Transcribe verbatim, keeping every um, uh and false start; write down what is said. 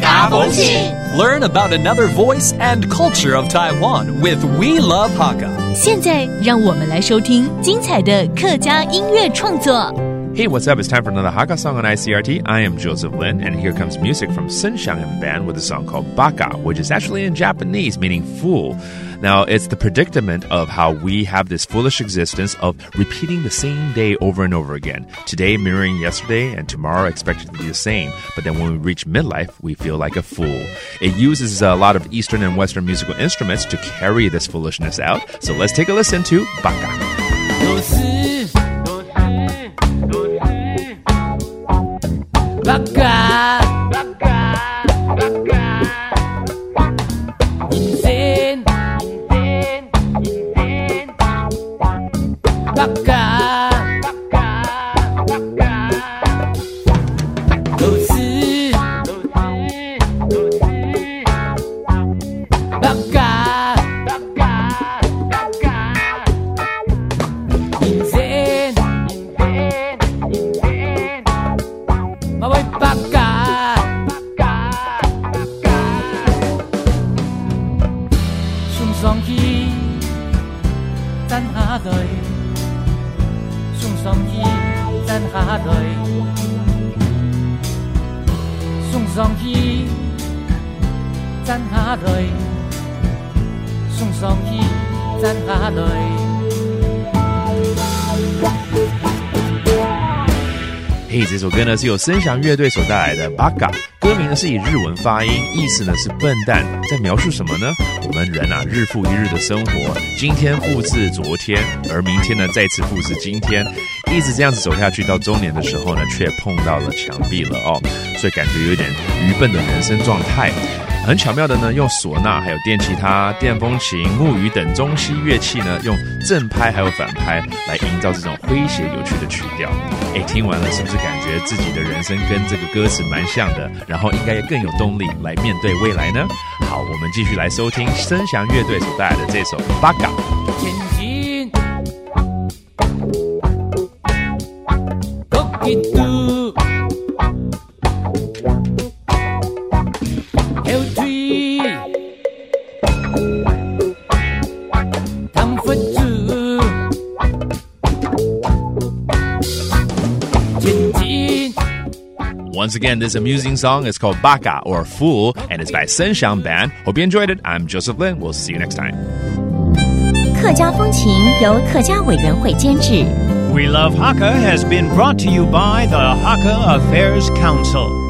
Learn about another voice and culture of Taiwan with We Love Hakka. 现在让我们来收听精彩的客家音乐创作。 Hey, what's up? It's time for another Hakka song on I C R T. I am Joseph Lin, and here comes music from Sheng Xiang and Band with a song called Baka, which is actually in Japanese, meaning fool. Now, it's the predicament of how we have this foolish existence of repeating the same day over and over again. Today mirroring yesterday, and tomorrow expected to be the same. But then when we reach midlife, we feel like a fool. It uses a lot of Eastern and Western musical instruments to carry this foolishness out. So let's take a listen to Baka. Baka. Hey, 这首歌呢是由声响乐队所带来的 Baka， 歌名呢是以日文发音， 意思呢是笨蛋。 在描述什么呢？ 我们人啊， 日复一日的生活， 今天复制昨天， 而明天呢， 再次复制今天， 一直这样子走下去，到中年的时候呢， 却碰到了墙壁了哦， 所以感觉有点愚笨的人生状态。 很巧妙的呢，用唢呐还有电吉他、电风琴、木鱼等中西乐器呢，用正拍还有反拍来营造这种诙谐有趣的曲调。诶，听完了是不是感觉自己的人生跟这个歌词蛮像的，然后应该更有动力来面对未来呢？好，我们继续来收听声响乐队所带来的这首 Baka。 Once again, this amusing song is called Baka, or Fool, and it's by Sheng Xiang Band. Hope you enjoyed it. I'm Joseph Lin. We'll see you next time. 客家风情由客家委员会监制。We Love Hakka has been brought to you by the Hakka Affairs Council.